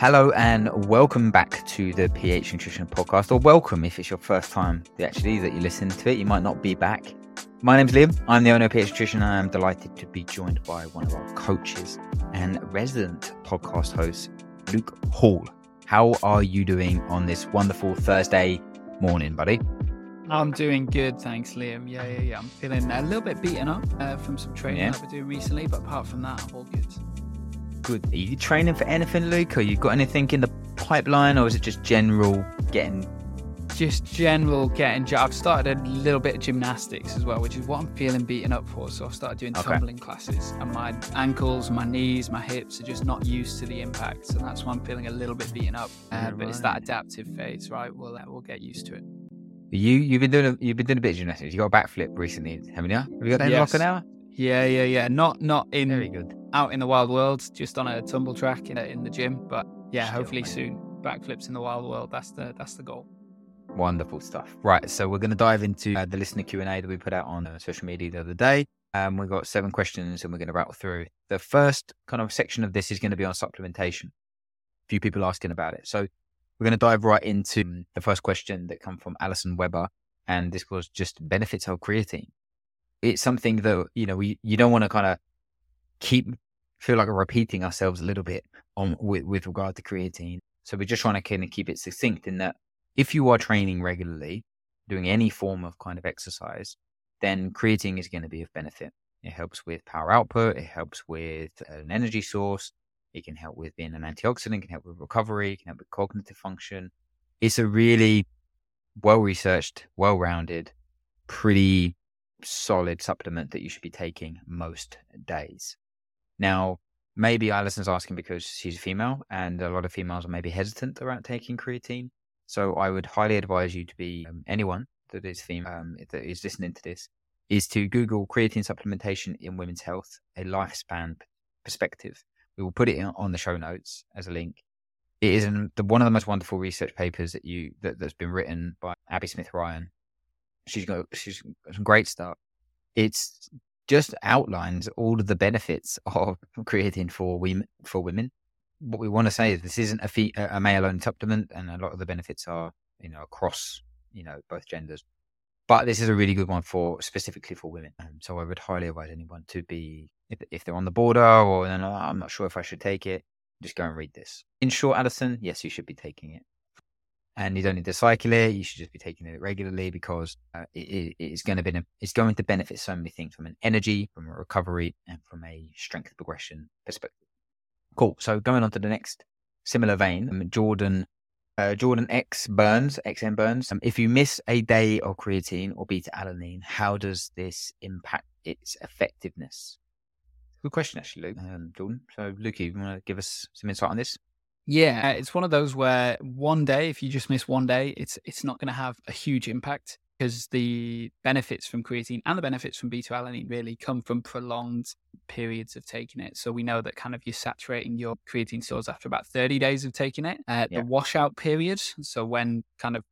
Hello and welcome back to the PH Nutrition Podcast, or welcome if it's your first time actually that you listen to it. You might not be back. My name's Liam. I'm the owner of PH Nutrition, and I am delighted to be joined by one of our coaches and resident podcast host, Luke Hall. How are you doing on this wonderful Thursday morning, buddy? I'm doing good, thanks, Liam. Yeah. I'm feeling a little bit beaten up from some training that we're doing recently, but apart from that, I'm all good. Good. Are you training for anything, Luke? Or you got anything in the pipeline, or is it just general getting? Just general getting. I've started a little bit of gymnastics as well, which is what I'm feeling beaten up for. So I've started doing tumbling classes, and my ankles, my knees, my hips are just not used to the impact, so that's why I'm feeling a little bit beaten up. But it's that adaptive phase, right? We'll get used to it. You've been doing a bit of gymnastics. You got a backflip recently, haven't you? Have you got that in like an hour? Yeah. Not in. Very good. Out in the wild world, just on a tumble track in the gym, but hopefully soon. Backflips in the wild world, that's the goal. Wonderful stuff. Right, so we're going to dive into the listener Q&A that we put out on social media the other day. We got 7 questions, and we're going to rattle through. The first kind of section of this is going to be on supplementation. A few people asking about it, so we're going to dive right into the first question that come from Alison Weber, and this was just benefits of creatine. It's something that you don't want to kind of feel like we're repeating ourselves a little bit on with regard to creatine. So we're just trying to kind of keep it succinct in that if you are training regularly, doing any form of kind of exercise, then creatine is going to be of benefit. It helps with power output. It helps with an energy source. It can help with being an antioxidant. It can help with recovery. It can help with cognitive function. It's a really well-researched, well-rounded, pretty solid supplement that you should be taking most days. Now, maybe Alison's asking because she's a female, and a lot of females are maybe hesitant around taking creatine. So I would highly advise you to be, anyone that is female, that is listening to this, is to Google creatine supplementation in women's health, a lifespan perspective. We will put it on the show notes as a link. It is one of the most wonderful research papers that's been written by Abby Smith Ryan. She's got some great stuff. It's just outlines all of the benefits of creatine for women. What we want to say is this isn't a male-only supplement, and a lot of the benefits are across both genders. But this is a really good one specifically for women. So I would highly advise anyone to be, if they're on the border or I'm not sure if I should take it, just go and read this. In short, Alison, yes, you should be taking it, and you don't need to cycle it. You should just be taking it regularly because it's going to benefit so many things from an energy, from a recovery, and from a strength progression perspective. Cool. So going on to the next similar vein, Jordan X Burns, XM Burns. If you miss a day of creatine or beta alanine, how does this impact its effectiveness? Good question, actually, Luke. Jordan. So, Luke, you want to give us some insight on this? Yeah, it's one of those where if you just miss one day, it's not going to have a huge impact. because the benefits from creatine and the benefits from beta alanine really come from prolonged periods of taking it. So we know that kind of you're saturating your creatine stores after about 30 days of taking it. The washout period, so when kind of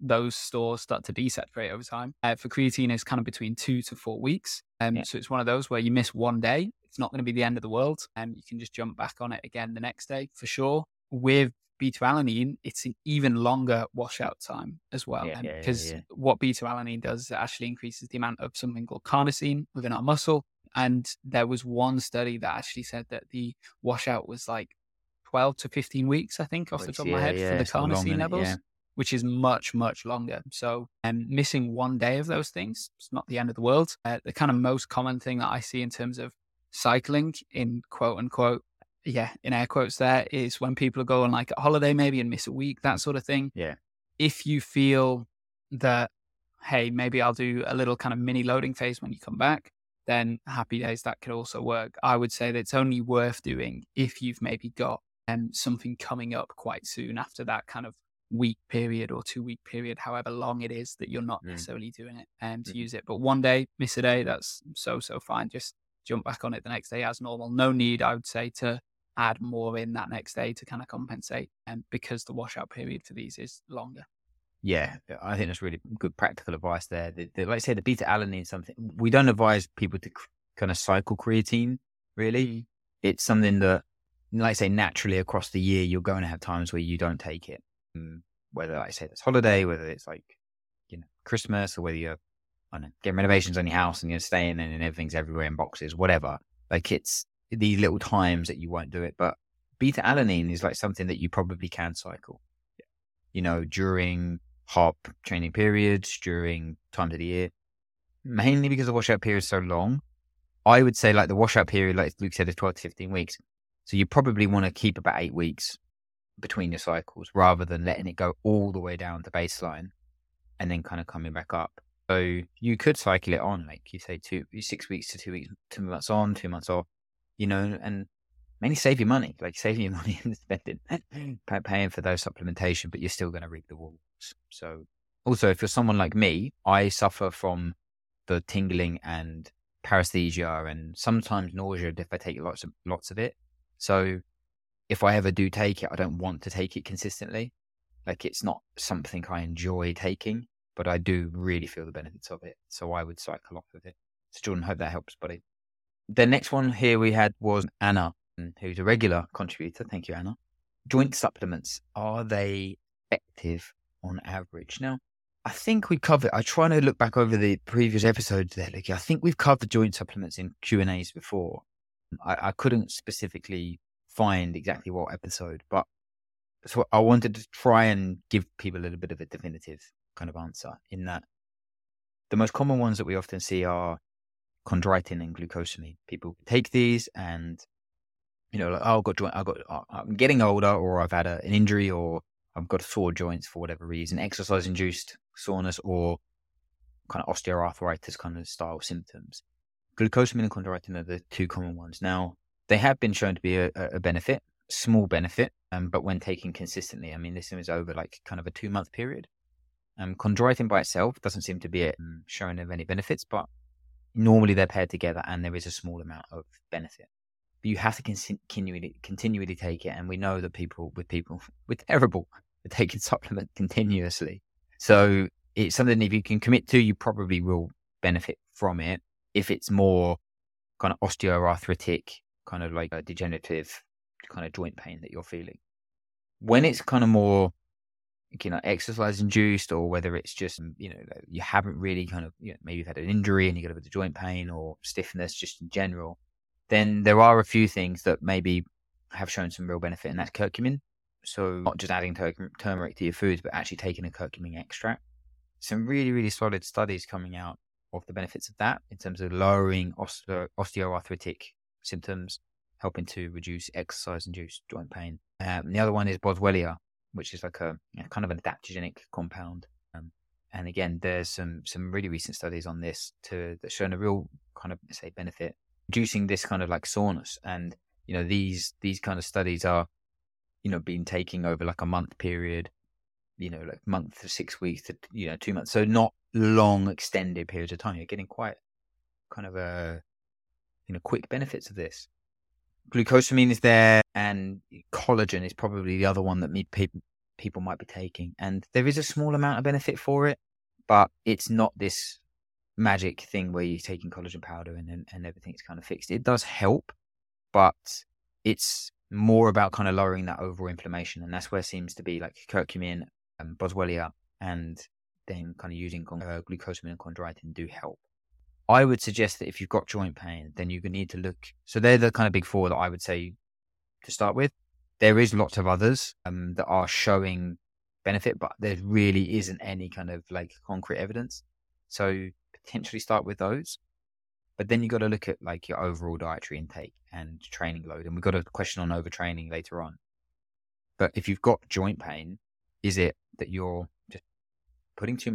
those stores start to desaturate over time, for creatine is kind of between 2 to 4 weeks. So it's one of those where you miss one day, it's not going to be the end of the world, and you can just jump back on it again the next day for sure. With beta alanine, it's an even longer washout time as well, because what beta alanine does is it actually increases the amount of something called carnosine within our muscle. And there was one study that actually said that the washout was like 12 to 15 weeks, I think, off the top of my head, for the carnosine levels, which is much, much longer. So missing one day of those things, it's not the end of the world. The kind of most common thing that I see in terms of cycling, in quote unquote, in air quotes there, is when people go on like a holiday maybe and miss a week, that sort of thing. Yeah. If you feel that, hey, maybe I'll do a little kind of mini loading phase when you come back, then happy days, that could also work. I would say that it's only worth doing if you've maybe got something coming up quite soon after that kind of week period or 2 week period, however long it is that you're not necessarily doing it to use it. But one day, miss a day, that's so fine. Just jump back on it the next day as normal. No need, I would say, to add more in that next day to kind of compensate, and because the washout period for these is longer. Yeah, I think that's really good practical advice there. Like I say, the beta alanine is something we don't advise people to kind of cycle creatine, really. It's something that, like I say, naturally across the year, you're going to have times where you don't take it. Whether, like I say, that's holiday, whether it's like, you know, Christmas, or whether you're, I don't know, getting renovations on your house and you're staying and everything's everywhere in boxes, whatever. Like, it's these little times that you won't do it. But beta alanine is like something that you probably can cycle, you know, during hop training periods, during times of the year, mainly because the washout period is so long. I would say, like, the washout period, like Luke said, is 12 to 15 weeks. So you probably want to keep about 8 weeks between your cycles rather than letting it go all the way down to baseline and then kind of coming back up. So you could cycle it on, like you say, 6 weeks to 2 weeks, 2 months on, 2 months off. You know, and mainly save your money, like saving your money and spending, paying for those supplementation, but you're still going to reap the rewards. So also, if you're someone like me, I suffer from the tingling and paresthesia and sometimes nausea if I take lots of it. So if I ever do take it, I don't want to take it consistently. Like, it's not something I enjoy taking, but I do really feel the benefits of it. So I would cycle off of it. So Jordan, hope that helps, buddy. The next one here we had was Anna, who's a regular contributor. Thank you, Anna. Joint supplements, are they effective on average? Now, I think we covered, I try to look back over the previous episodes there, Luke. I think we've covered joint supplements in Q&As before. I couldn't specifically find exactly what episode, but so I wanted to try and give people a little bit of a definitive kind of answer, in that the most common ones that we often see are chondroitin and glucosamine. People take these and, you know, like, oh, I'm getting older, or I've had an injury, or I've got sore joints for whatever reason, exercise induced soreness or kind of osteoarthritis kind of style symptoms. Glucosamine and chondroitin are the two common ones. Now, they have been shown to be a benefit, small benefit, but when taken consistently, I mean, this is over like kind of a 2 month period. Chondroitin by itself doesn't seem to be showing of any benefits, but normally they're paired together and there is a small amount of benefit, but you have to continually take it. And we know that we're terrible at taking supplements continuously. So it's something, if you can commit to, you probably will benefit from it. If it's more kind of osteoarthritic, kind of like a degenerative kind of joint pain that you're feeling, when it's kind of more, you know, exercise induced, or whether it's just, you know, you haven't really kind of, you know, maybe you've had an injury and you got a bit of joint pain or stiffness just in general, then there are a few things that maybe have shown some real benefit, and that's curcumin. So not just adding turmeric to your foods, but actually taking a curcumin extract. Some really, really solid studies coming out of the benefits of that in terms of lowering osteoarthritic symptoms, helping to reduce exercise-induced joint pain. The other one is boswellia, which is like a kind of an adaptogenic compound. And again, there's some really recent studies on this that's shown a real kind of, say, benefit, reducing this kind of like soreness. And, you know, these kind of studies are, you know, being taken over like a month period, you know, like month to 6 weeks to, you know, 2 months. So not long extended periods of time. You're getting quite kind of a, you know, quick benefits of this. Glucosamine is there, and collagen is probably the other one that people might be taking. And there is a small amount of benefit for it, but it's not this magic thing where you're taking collagen powder and everything's kind of fixed. It does help, but it's more about kind of lowering that overall inflammation. And that's where it seems to be like curcumin and boswellia, and then kind of using glucosamine and chondroitin do help. I would suggest that if you've got joint pain, then you need to look. So they're the kind of big four that I would say to start with. There is lots of others that are showing benefit, but there really isn't any kind of like concrete evidence. So potentially start with those. But then you've got to look at like your overall dietary intake and training load. And we've got a question on overtraining later on. But if you've got joint pain, is it that you're just putting too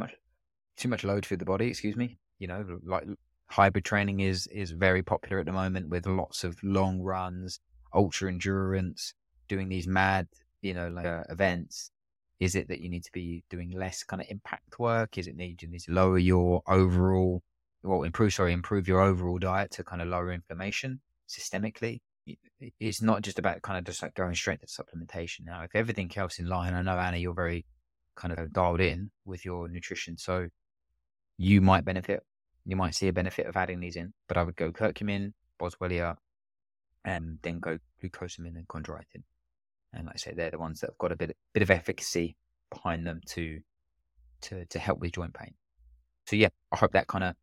much load through the body? Excuse me. You know, like hybrid training is very popular at the moment with lots of long runs, ultra endurance, doing these mad, you know, like events. Is it that you need to be doing less kind of impact work? Is it that you need to lower your overall, improve your overall diet to kind of lower inflammation systemically? It's not just about kind of just like going straight to supplementation. Now, if everything else in line, I know, Anna, you're very kind of dialed in with your nutrition. So you might benefit, you might see a benefit of adding these in, but I would go curcumin, boswellia, and then go glucosamine and chondroitin. And like I say, they're the ones that have got a bit of efficacy behind them to help with joint pain. So yeah, I hope that kind of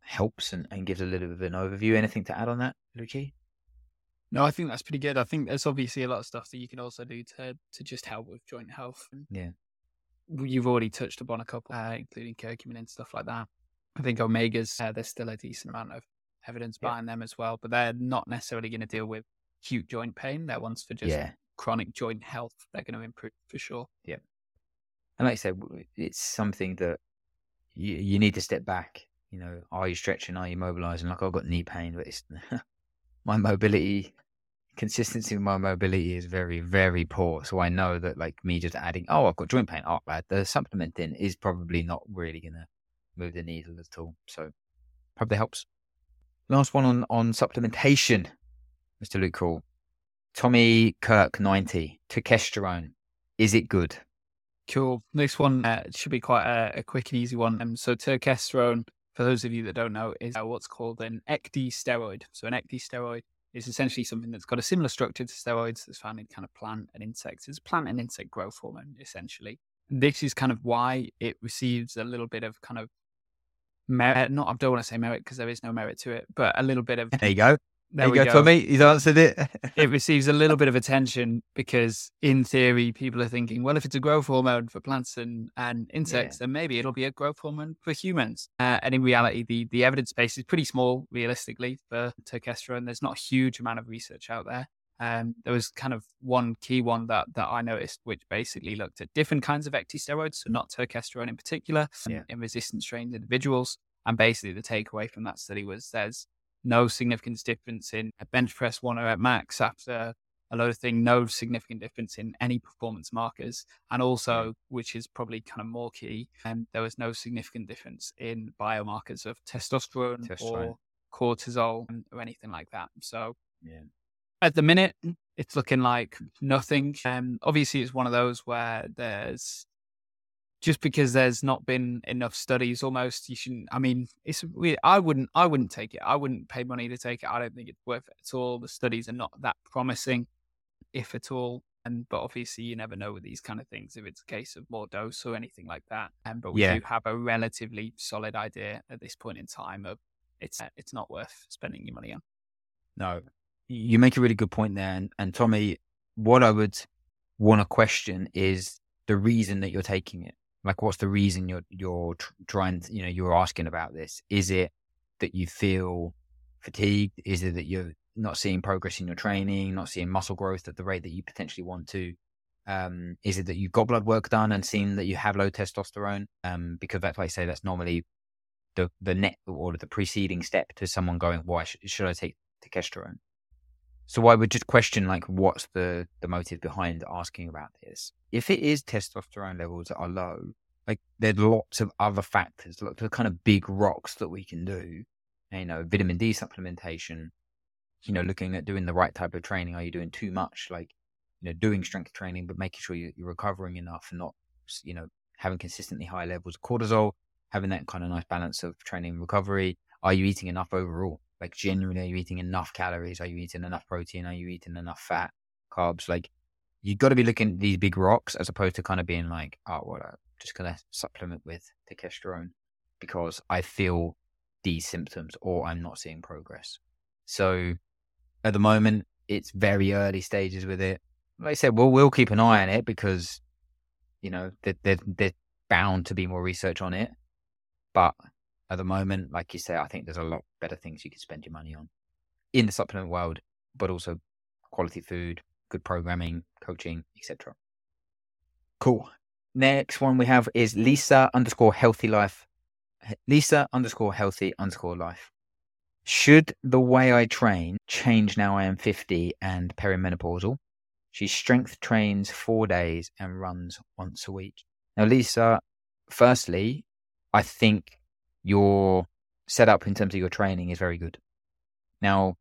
helps and gives a little bit of an overview. Anything to add on that, Lukey? No, I think that's pretty good. I think there's obviously a lot of stuff that you can also do to just help with joint health. Yeah. You've already touched upon a couple, including curcumin and stuff like that. I think omegas, there's still a decent amount of evidence behind them as well, but they're not necessarily going to deal with acute joint pain. They're ones for just chronic joint health. They're going to improve for sure. Yeah. And like I said, it's something that you need to step back. You know, are you stretching? Are you mobilizing? Like I've got knee pain, but it's my mobility, consistency of my mobility is very, very poor. So I know that like me just adding, oh, I've got joint pain, oh, bad, the supplement in is probably not really going to move the needle at all. So hope that helps. Last one on supplementation, Mr. Luke Hall. Tommy Kirk 90, Turkesterone. Is it good? Cool. This one should be quite a quick and easy one. So Turkesterone, for those of you that don't know, is what's called an ecdie steroid. So an ecdie steroid is essentially something that's got a similar structure to steroids that's found in kind of plant and insects. It's plant and insect growth hormone, essentially. This is kind of why it receives a little bit of kind of merit. Not, I don't want to say merit because there is no merit to it, but a little bit of... There you go. There you go, Tommy. He's answered it. It receives a little bit of attention because in theory, people are thinking, well, if it's a growth hormone for plants and insects, then maybe it'll be a growth hormone for humans. And in reality, the evidence base is pretty small, realistically, for Turkesterone. There's not a huge amount of research out there. There was kind of one key one that I noticed, which basically looked at different kinds of ectosteroids, so not Turkesterone in particular, in resistance-trained individuals. And basically the takeaway from that study was there's no significant difference in a bench press 1-0 at max after a load of thing, no significant difference in any performance markers. And also, which is probably kind of more key, there was no significant difference in biomarkers of testosterone. Or cortisol or anything like that. So at the minute, it's looking like nothing. Obviously, it's one of those where there's... Just because there's not been enough studies, almost you shouldn't. I mean, it's weird. I wouldn't take it. I wouldn't pay money to take it. I don't think it's worth it at all. The studies are not that promising, if at all. But obviously, you never know with these kind of things if it's a case of more dose or anything like that. But we do have a relatively solid idea at this point in time of it's not worth spending your money on. No, you make a really good point there, and Tommy, what I would want to question is the reason that you're taking it. Like, what's the reason you're trying, you know, you're asking about this? Is it that you feel fatigued? Is it that you're not seeing progress in your training, not seeing muscle growth at the rate that you potentially want to? Is it that you've got blood work done and seen that you have low testosterone? Because that's why I say that's normally the net or the preceding step to someone going, why should I take Turkesterone? So I would just question, like, what's the motive behind asking about this? If it is testosterone levels that are low, like there's lots of other factors, lots of kind of big rocks that we can do. You know, vitamin D supplementation, you know, looking at doing the right type of training. Are you doing too much? Like, you know, doing strength training, but making sure you're recovering enough and not, you know, having consistently high levels of cortisol, having that kind of nice balance of training and recovery. Are you eating enough overall? Like generally, are you eating enough calories? Are you eating enough protein? Are you eating enough fat, carbs? Like you've got to be looking at these big rocks as opposed to kind of being like, oh, well, I'm just going to supplement with turkesterone because I feel these symptoms or I'm not seeing progress. So at the moment, it's very early stages with it. Like I said, we'll keep an eye on it because, you know, there's bound to be more research on it. But at the moment, like you say, I think there's a lot better things you can spend your money on in the supplement world, but also quality food, good programming, coaching, etc. Cool. Next one we have is Lisa underscore healthy life. Lisa underscore healthy underscore life. Should the way I train change now I am 50 and perimenopausal? She strength trains 4 days and runs once a week. Now, Lisa, firstly, I think your setup in terms of your training is very good. Now,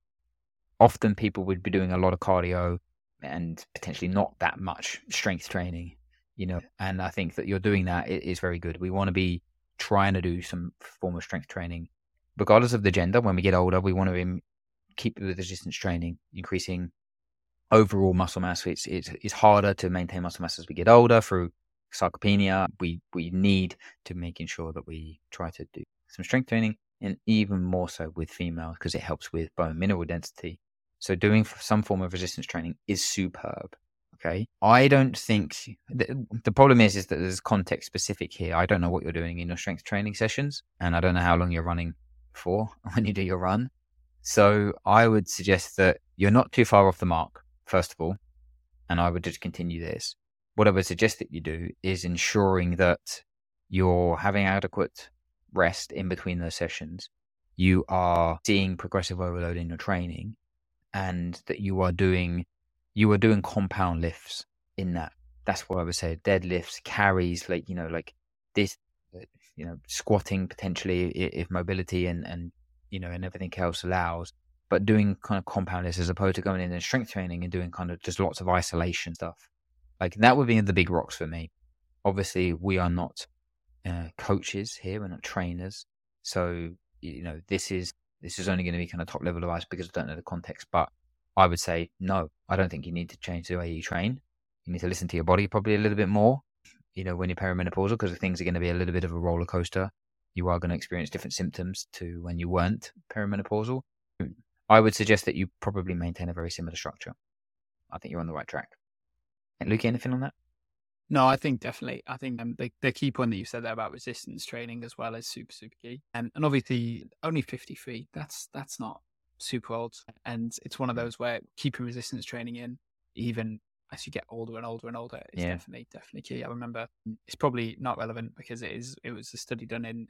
often people would be doing a lot of cardio and potentially not that much strength training, you know, and I think that you're doing that is very good. We want to be trying to do some form of strength training. Regardless of the gender, when we get older, we want to keep with resistance training, increasing overall muscle mass. It's harder to maintain muscle mass as we get older through sarcopenia. We need to making sure that we try to do some strength training, and even more so with females because it helps with bone mineral density. So doing some form of resistance training is superb. Okay, I don't think the problem is that there's context specific here. I don't know what you're doing in your strength training sessions, and I don't know how long you're running for when you do your run. So I would suggest that you're not too far off the mark. First of all, and I would just continue this. What I would suggest that you do is ensuring that you're having adequate rest in between those sessions. You are seeing progressive overload in your training, and that you are doing compound lifts in that. That's what I would say: deadlifts, carries, like, you know, like this, you know, squatting potentially if mobility and you know and everything else allows. But doing kind of compound lifts as opposed to going in and strength training and doing kind of just lots of isolation stuff. Like that would be the big rocks for me. Obviously, we are not coaches here. We're not trainers. So, you know, this is only going to be kind of top level advice because I don't know the context. But I would say, no, I don't think you need to change the way you train. You need to listen to your body probably a little bit more, you know, when you're perimenopausal, because things are going to be a little bit of a roller coaster. You are going to experience different symptoms to when you weren't perimenopausal. I would suggest that you probably maintain a very similar structure. I think you're on the right track. And Luke, anything on that? No, I think definitely. I think the key point that you said there about resistance training as well is super, super key. And obviously, only 53, that's not super old. And it's one of those where keeping resistance training in, even as you get older and older and older, is definitely key. I remember it's probably not relevant because it was a study done in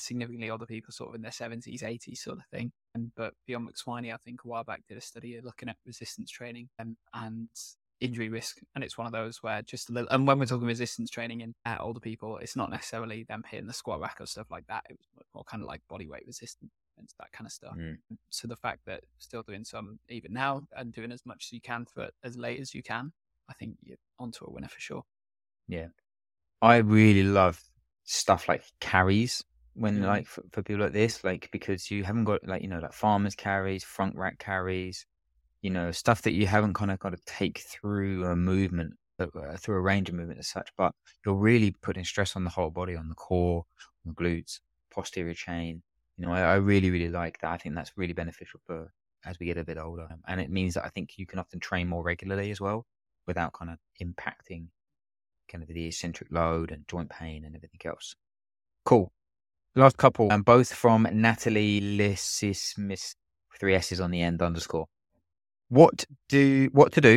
significantly older people, sort of in their 70s, 80s sort of thing. But Bjorn McSwiney, I think a while back, did a study looking at resistance training and injury risk. And it's one of those where just a little, and when we're talking resistance training in older people, it's not necessarily them hitting the squat rack or stuff like that. It was more kind of like body weight resistance, that kind of stuff. So the fact that still doing some even now and doing as much as you can for as late as you can, I think you're onto a winner for sure. Yeah, I really love stuff like carries when like for people like this, like because you haven't got like, you know, like farmers carries, front rack carries, you know, stuff that you haven't kind of got to take through a movement, through a range of movement as such, but you're really putting stress on the whole body, on the core, on the glutes, posterior chain. You know, I really, really like that. I think that's really beneficial for as we get a bit older. And it means that I think you can often train more regularly as well without kind of impacting kind of the eccentric load and joint pain and everything else. Cool. Last couple, and both from Natalie Lissis, Miss with 3 S's on the end underscore. What to do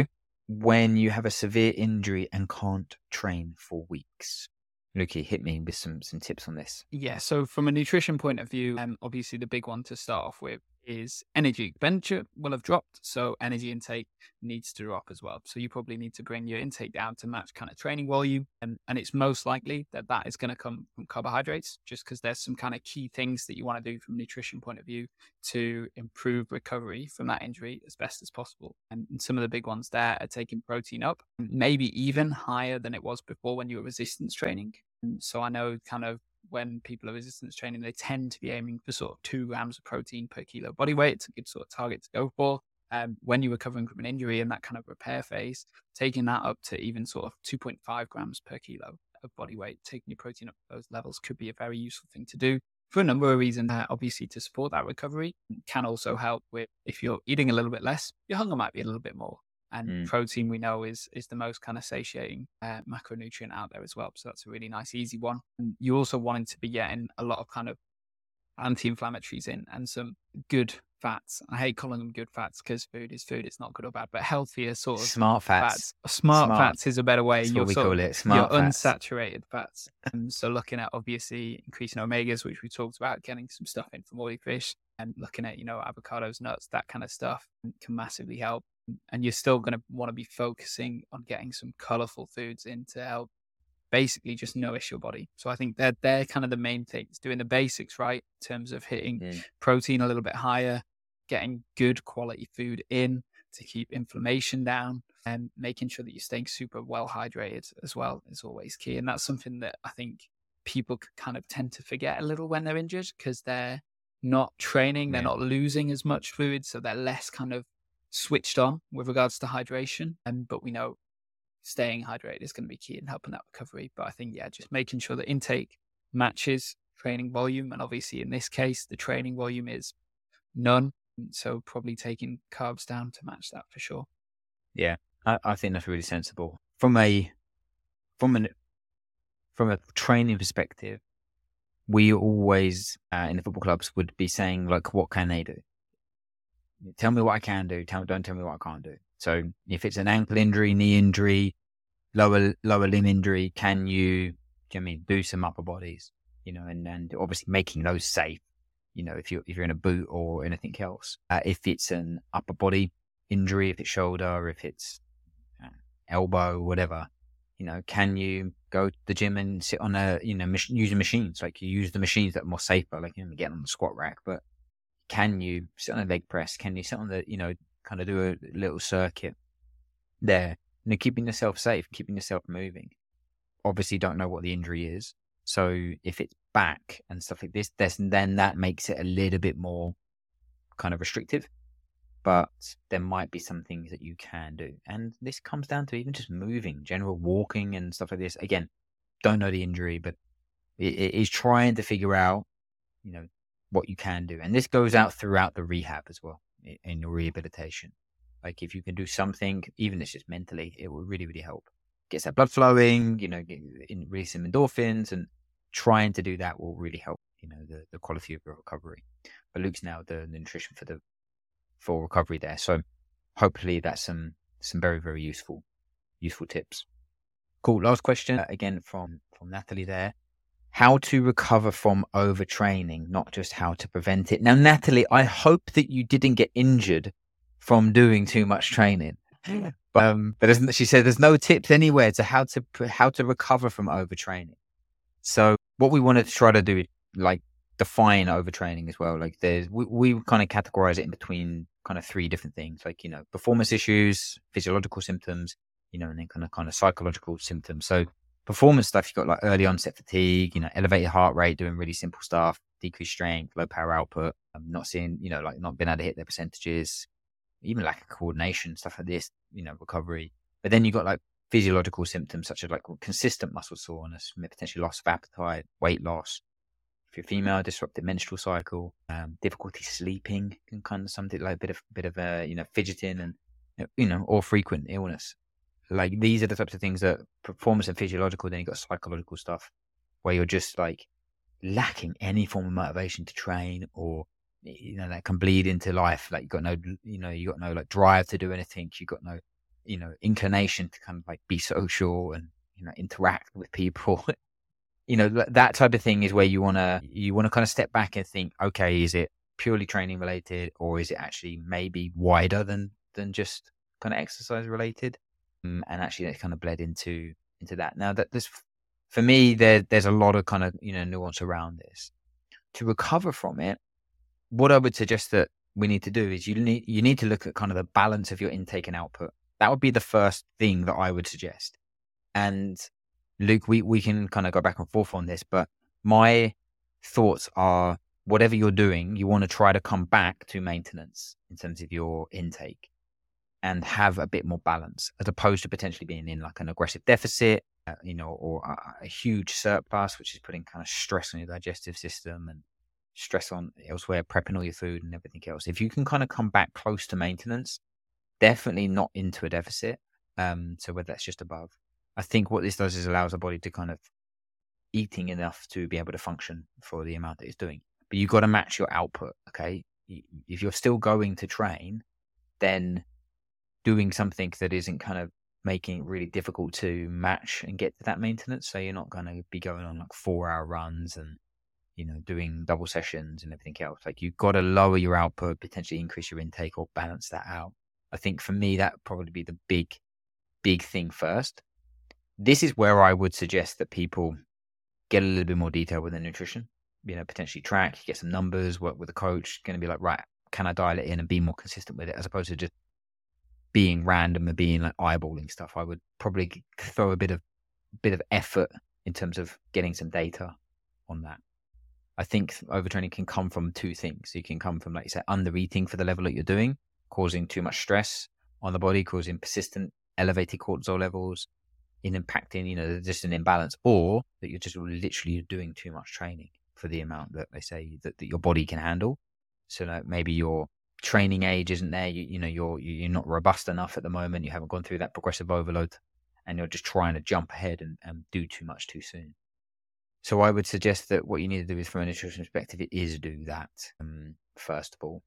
when you have a severe injury and can't train for weeks? Lukey, hit me with some tips on this. Yeah, so from a nutrition point of view, obviously the big one to start off with is energy expenditure will have dropped, so energy intake needs to drop as well. So you probably need to bring your intake down to match kind of training volume, and it's most likely that is going to come from carbohydrates, just because there's some kind of key things that you want to do from a nutrition point of view to improve recovery from that injury as best as possible. And some of the big ones there are taking protein up, maybe even higher than it was before when you were resistance training. And so I know kind of when people are resistance training, they tend to be aiming for sort of 2 grams of protein per kilo body weight. It's a good sort of target to go for. When you're recovering from an injury in that kind of repair phase, taking that up to even sort of 2.5 grams per kilo of body weight, taking your protein up to those levels could be a very useful thing to do for a number of reasons. Obviously, to support that recovery, can also help with if you're eating a little bit less, your hunger might be a little bit more. And protein, we know, is the most kind of satiating macronutrient out there as well. So that's a really nice, easy one. And you also wanting to be getting a lot of kind of anti-inflammatories in and some good fats. I hate calling them good fats because food is food. It's not good or bad, but healthier sort of fats. Smart fats is a better way. That's what we call it. Smart fats. Unsaturated fats. So looking at obviously increasing omegas, which we talked about, getting some stuff in from oily fish, and looking at, you know, avocados, nuts, that kind of stuff can massively help. And you're still going to want to be focusing on getting some colourful foods in to help basically just nourish your body. So I think they're kind of the main things, doing the basics right in terms of hitting protein a little bit higher, getting good quality food in to keep inflammation down, and making sure that you're staying super well hydrated as well is always key. And that's something that I think people kind of tend to forget a little when they're injured, because they're not training, they're not losing as much fluid, so they're less kind of switched on with regards to hydration. But we know staying hydrated is going to be key in helping that recovery. But I think, just making sure that intake matches training volume. And obviously in this case, the training volume is none. So probably taking carbs down to match that for sure. Yeah, I think that's really sensible. From a training perspective, we always in the football clubs would be saying, like, what can they do? Tell me what I can do. Don't tell me what I can't do. So if it's an ankle injury, knee injury, lower limb injury, can you, do you know what I mean, do some upper bodies? You know, and obviously making those safe. You know, if you're in a boot or anything else. If it's an upper body injury, if it's shoulder, if it's elbow, whatever. You know, can you go to the gym and sit on a, you know, using machines? Like, you use the machines that are more safer. Like, you know, get on the squat rack, but. Can you sit on a leg press? Can you sit on the, you know, kind of do a little circuit there? You know, keeping yourself safe, keeping yourself moving. Obviously, don't know what the injury is. So if it's back and stuff like this, then that makes it a little bit more kind of restrictive. But there might be some things that you can do. And this comes down to even just moving, general walking and stuff like this. Again, don't know the injury, but it is trying to figure out, you know, what you can do. And this goes out throughout the rehab as well, in your rehabilitation. Like, if you can do something, even if it's just mentally, it will really, really help. Gets that blood flowing, you know, release some endorphins, and trying to do that will really help, you know, the quality of your recovery. But Luke's now the nutrition for recovery there. So hopefully that's some very, very useful tips. Cool. Last question, again, from Natalie there. How to recover from overtraining, not just how to prevent it. Now, Natalie, I hope that you didn't get injured from doing too much training. But she said there's no tips anywhere to how to recover from overtraining. So what we want to try to do is, like, define overtraining as well. Like, we kind of categorize it in between kind of three different things, like, you know, performance issues, physiological symptoms, you know, and then kind of psychological symptoms. So performance stuff, you've got like early onset fatigue, you know, elevated heart rate, doing really simple stuff, decreased strength, low power output, not seeing, you know, like not being able to hit their percentages, even lack of coordination, stuff like this, you know, recovery. But then you've got like physiological symptoms, such as like consistent muscle soreness, potentially loss of appetite, weight loss. If you're female, disrupted menstrual cycle, difficulty sleeping, and kind of something like a bit of you know, fidgeting, and, you know, or frequent illness. Like, these are the types of things that performance and physiological. Then you've got psychological stuff where you're just like lacking any form of motivation to train, or, you know, that can bleed into life. Like, you got no like drive to do anything. You got no, you know, inclination to kind of like be social and, you know, interact with people. You know, that type of thing is where you want to kind of step back and think, okay, is it purely training related, or is it actually maybe wider than just kind of exercise related? And actually that kind of bled into that. Now that this, for me, there's a lot of kind of, you know, nuance around this. To recover from it, what I would suggest that we need to do is you need to look at kind of the balance of your intake and output. That would be the first thing that I would suggest. And Luke, we can kind of go back and forth on this, but my thoughts are whatever you're doing, you want to try to come back to maintenance in terms of your intake and have a bit more balance, as opposed to potentially being in like an aggressive deficit, you know, or a huge surplus, which is putting kind of stress on your digestive system and stress on elsewhere, prepping all your food and everything else. If you can kind of come back close to maintenance, definitely not into a deficit. So whether that's just above, I think what this does is allows the body to kind of eating enough to be able to function for the amount that it's doing. But you've got to match your output. Okay. If you're still going to train, then doing something that isn't kind of making it really difficult to match and get to that maintenance. So you're not going to be going on like 4-hour runs and, you know, doing double sessions and everything else. Like you've got to lower your output, potentially increase your intake or balance that out. I think for me, that would probably be the big thing first. This is where I would suggest that people get a little bit more detail with their nutrition, you know, potentially track, get some numbers, work with a coach, going to be like, right, can I dial it in and be more consistent with it, as opposed to just being random and being like eyeballing stuff. I would probably throw a bit of effort in terms of getting some data on that. I think overtraining can come from two things. You can come from, like you said, under-eating for the level that you're doing, causing too much stress on the body, causing persistent elevated cortisol levels, in impacting, you know, just an imbalance, or that you're just literally doing too much training for the amount that they say that your body can handle. So like maybe your training age isn't there. You're not robust enough at the moment. You haven't gone through that progressive overload, and you're just trying to jump ahead and do too much too soon. So I would suggest that what you need to do is, from a nutrition perspective, it is do that first of all.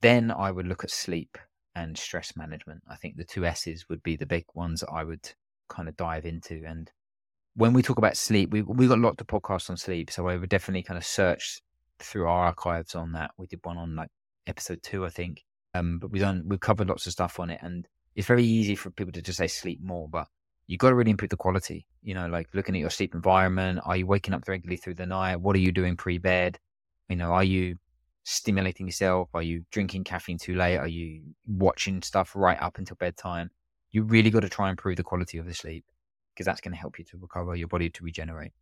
Then I would look at sleep and stress management. I think the two S's would be the big ones that I would kind of dive into. And when we talk about sleep, we got lots of podcasts on sleep. So I would definitely kind of search through our archives on that. We did one on like episode 2, I think. But we've covered lots of stuff on it. And it's very easy for people to just say sleep more, but you've got to really improve the quality, you know, like looking at your sleep environment. Are you waking up regularly through the night? What are you doing pre-bed? You know, are you stimulating yourself? Are you drinking caffeine too late? Are you watching stuff right up until bedtime? You really got to try and improve the quality of the sleep, because that's going to help you to recover, your body to regenerate.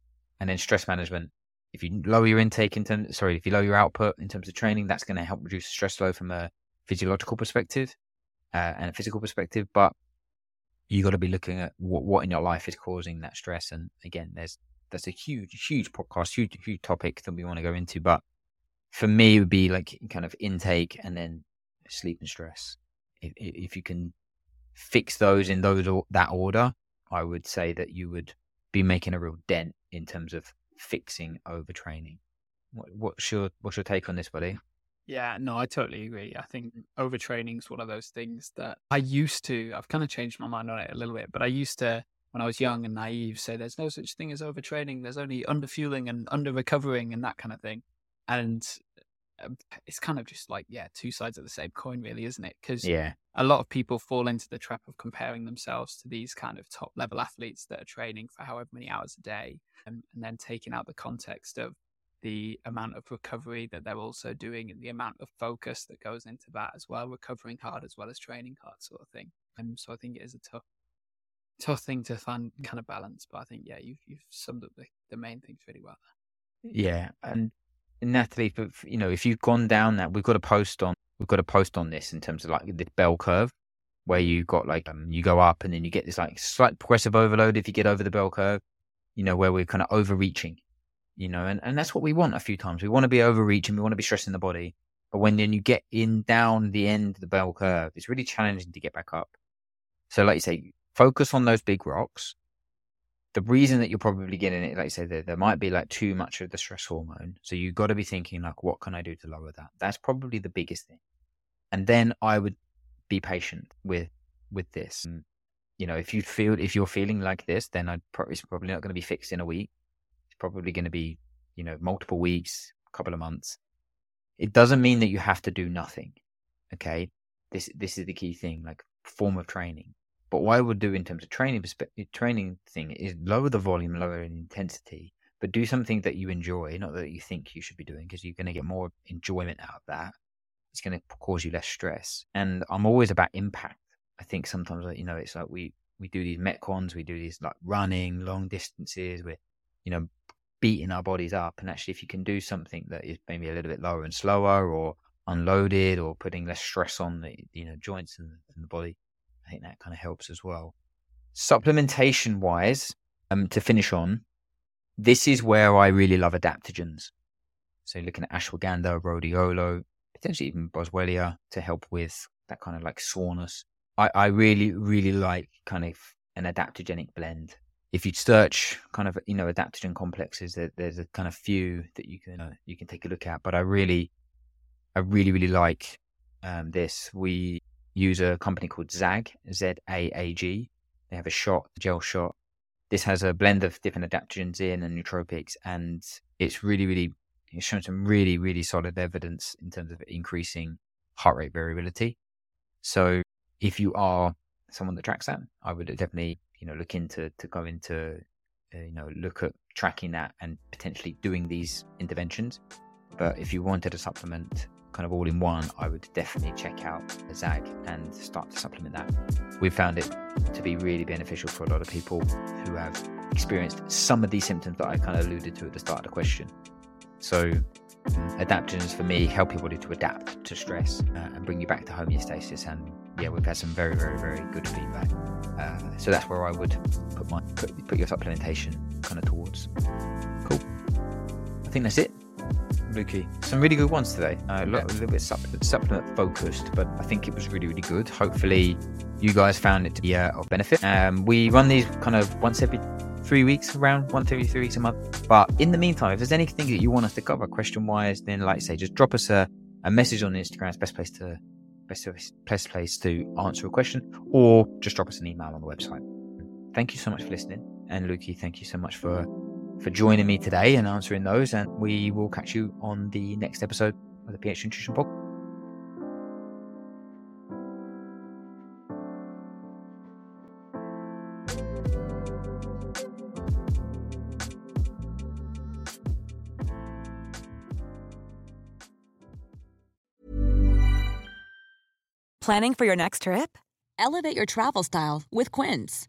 And then stress management. If you lower your intake if you lower your output in terms of training, that's going to help reduce stress load from a physiological perspective and a physical perspective. But you got to be looking at what in your life is causing that stress. And again, that's a huge podcast, huge topic that we want to go into. But for me, it would be like kind of intake and then sleep and stress. If you can fix those in that order, I would say that you would be making a real dent in terms of fixing overtraining. What's your take on this, buddy? Yeah, no, I totally agree. I think overtraining is one of those things that I've kind of changed my mind on it a little bit, but I used to, when I was young and naive, say there's no such thing as overtraining. There's only underfueling and under-recovering and that kind of thing. And it's kind of just like, yeah, two sides of the same coin really, isn't it? Because a lot of people fall into the trap of comparing themselves to these kind of top-level athletes that are training for however many hours a day and then taking out the context of the amount of recovery that they're also doing and the amount of focus that goes into that as well, recovering hard as well as training hard sort of thing. And so I think it is a tough thing to find kind of balance. But I think, yeah, you've summed up the main things really well there. Yeah. And Natalie, but you know, if you've gone down that, we've got a post on this in terms of like the bell curve, where you got like, you go up and then you get this like slight progressive overload if you get over the bell curve, you know, where we're kind of overreaching. You know, and that's what we want a few times. We want to be overreaching. We want to be stressing the body. But when then you get in down the end of the bell curve, it's really challenging to get back up. So like you say, focus on those big rocks. The reason that you're probably getting it, like you say, there might be like too much of the stress hormone. So you've got to be thinking like, what can I do to lower that? That's probably the biggest thing. And then I would be patient with this. And, you know, if you're feeling like this, then it's probably not going to be fixed in a week. Probably going to be, you know, multiple weeks, a couple of months. It doesn't mean that you have to do nothing. Okay. This is the key thing, like form of training. But what I would do in terms of training thing is lower the volume, lower in intensity, but do something that you enjoy, not that you think you should be doing, because you're going to get more enjoyment out of that. It's going to cause you less stress. And I'm always about impact. I think sometimes, you know, it's like we do these metcons, we do these like running long distances, we're, you know, beating our bodies up. And actually, if you can do something that is maybe a little bit lower and slower, or unloaded, or putting less stress on the, you know, joints and the body, I think that kind of helps as well. Supplementation wise, to finish on, this is where I really love adaptogens. So looking at ashwagandha, rhodiola, potentially even boswellia to help with that kind of like soreness. I really, really like kind of an adaptogenic blend. If you search kind of, you know, adaptogen complexes, there's a kind of few that you can take a look at. But I really like this. We use a company called Zag, Z-A-A-G. They have a gel shot. This has a blend of different adaptogens in and nootropics, and it's really, really, it's shown some really, really solid evidence in terms of increasing heart rate variability. So if you are someone that tracks that, I would definitely, you know, look into, to go into, you know, look at tracking that and potentially doing these interventions. But if you wanted a supplement kind of all in one, I would definitely check out a Zag and start to supplement that. We've found it to be really beneficial for a lot of people who have experienced some of these symptoms that I kind of alluded to at the start of the question. So adaptogens for me help your body to adapt to stress and bring you back to homeostasis. And yeah, we've had some very, very, very good feedback. So that's where I would put your supplementation kind of towards. Cool. I think that's it. Lukey, some really good ones today. A little bit supplement focused, but I think it was really, really good. Hopefully you guys found it to be of benefit. We run these kind of once every 3 weeks, around once every 3 weeks a month. But in the meantime, if there's anything that you want us to cover question wise, then like I say, just drop us a message on Instagram. It's best place to answer a question, or just drop us an email on the website. Thank you so much for listening, and Lukey, thank you so much for joining me today and answering those, and we will catch you on the next episode of the PH Nutrition Pod. Planning for your next trip? Elevate your travel style with Quince.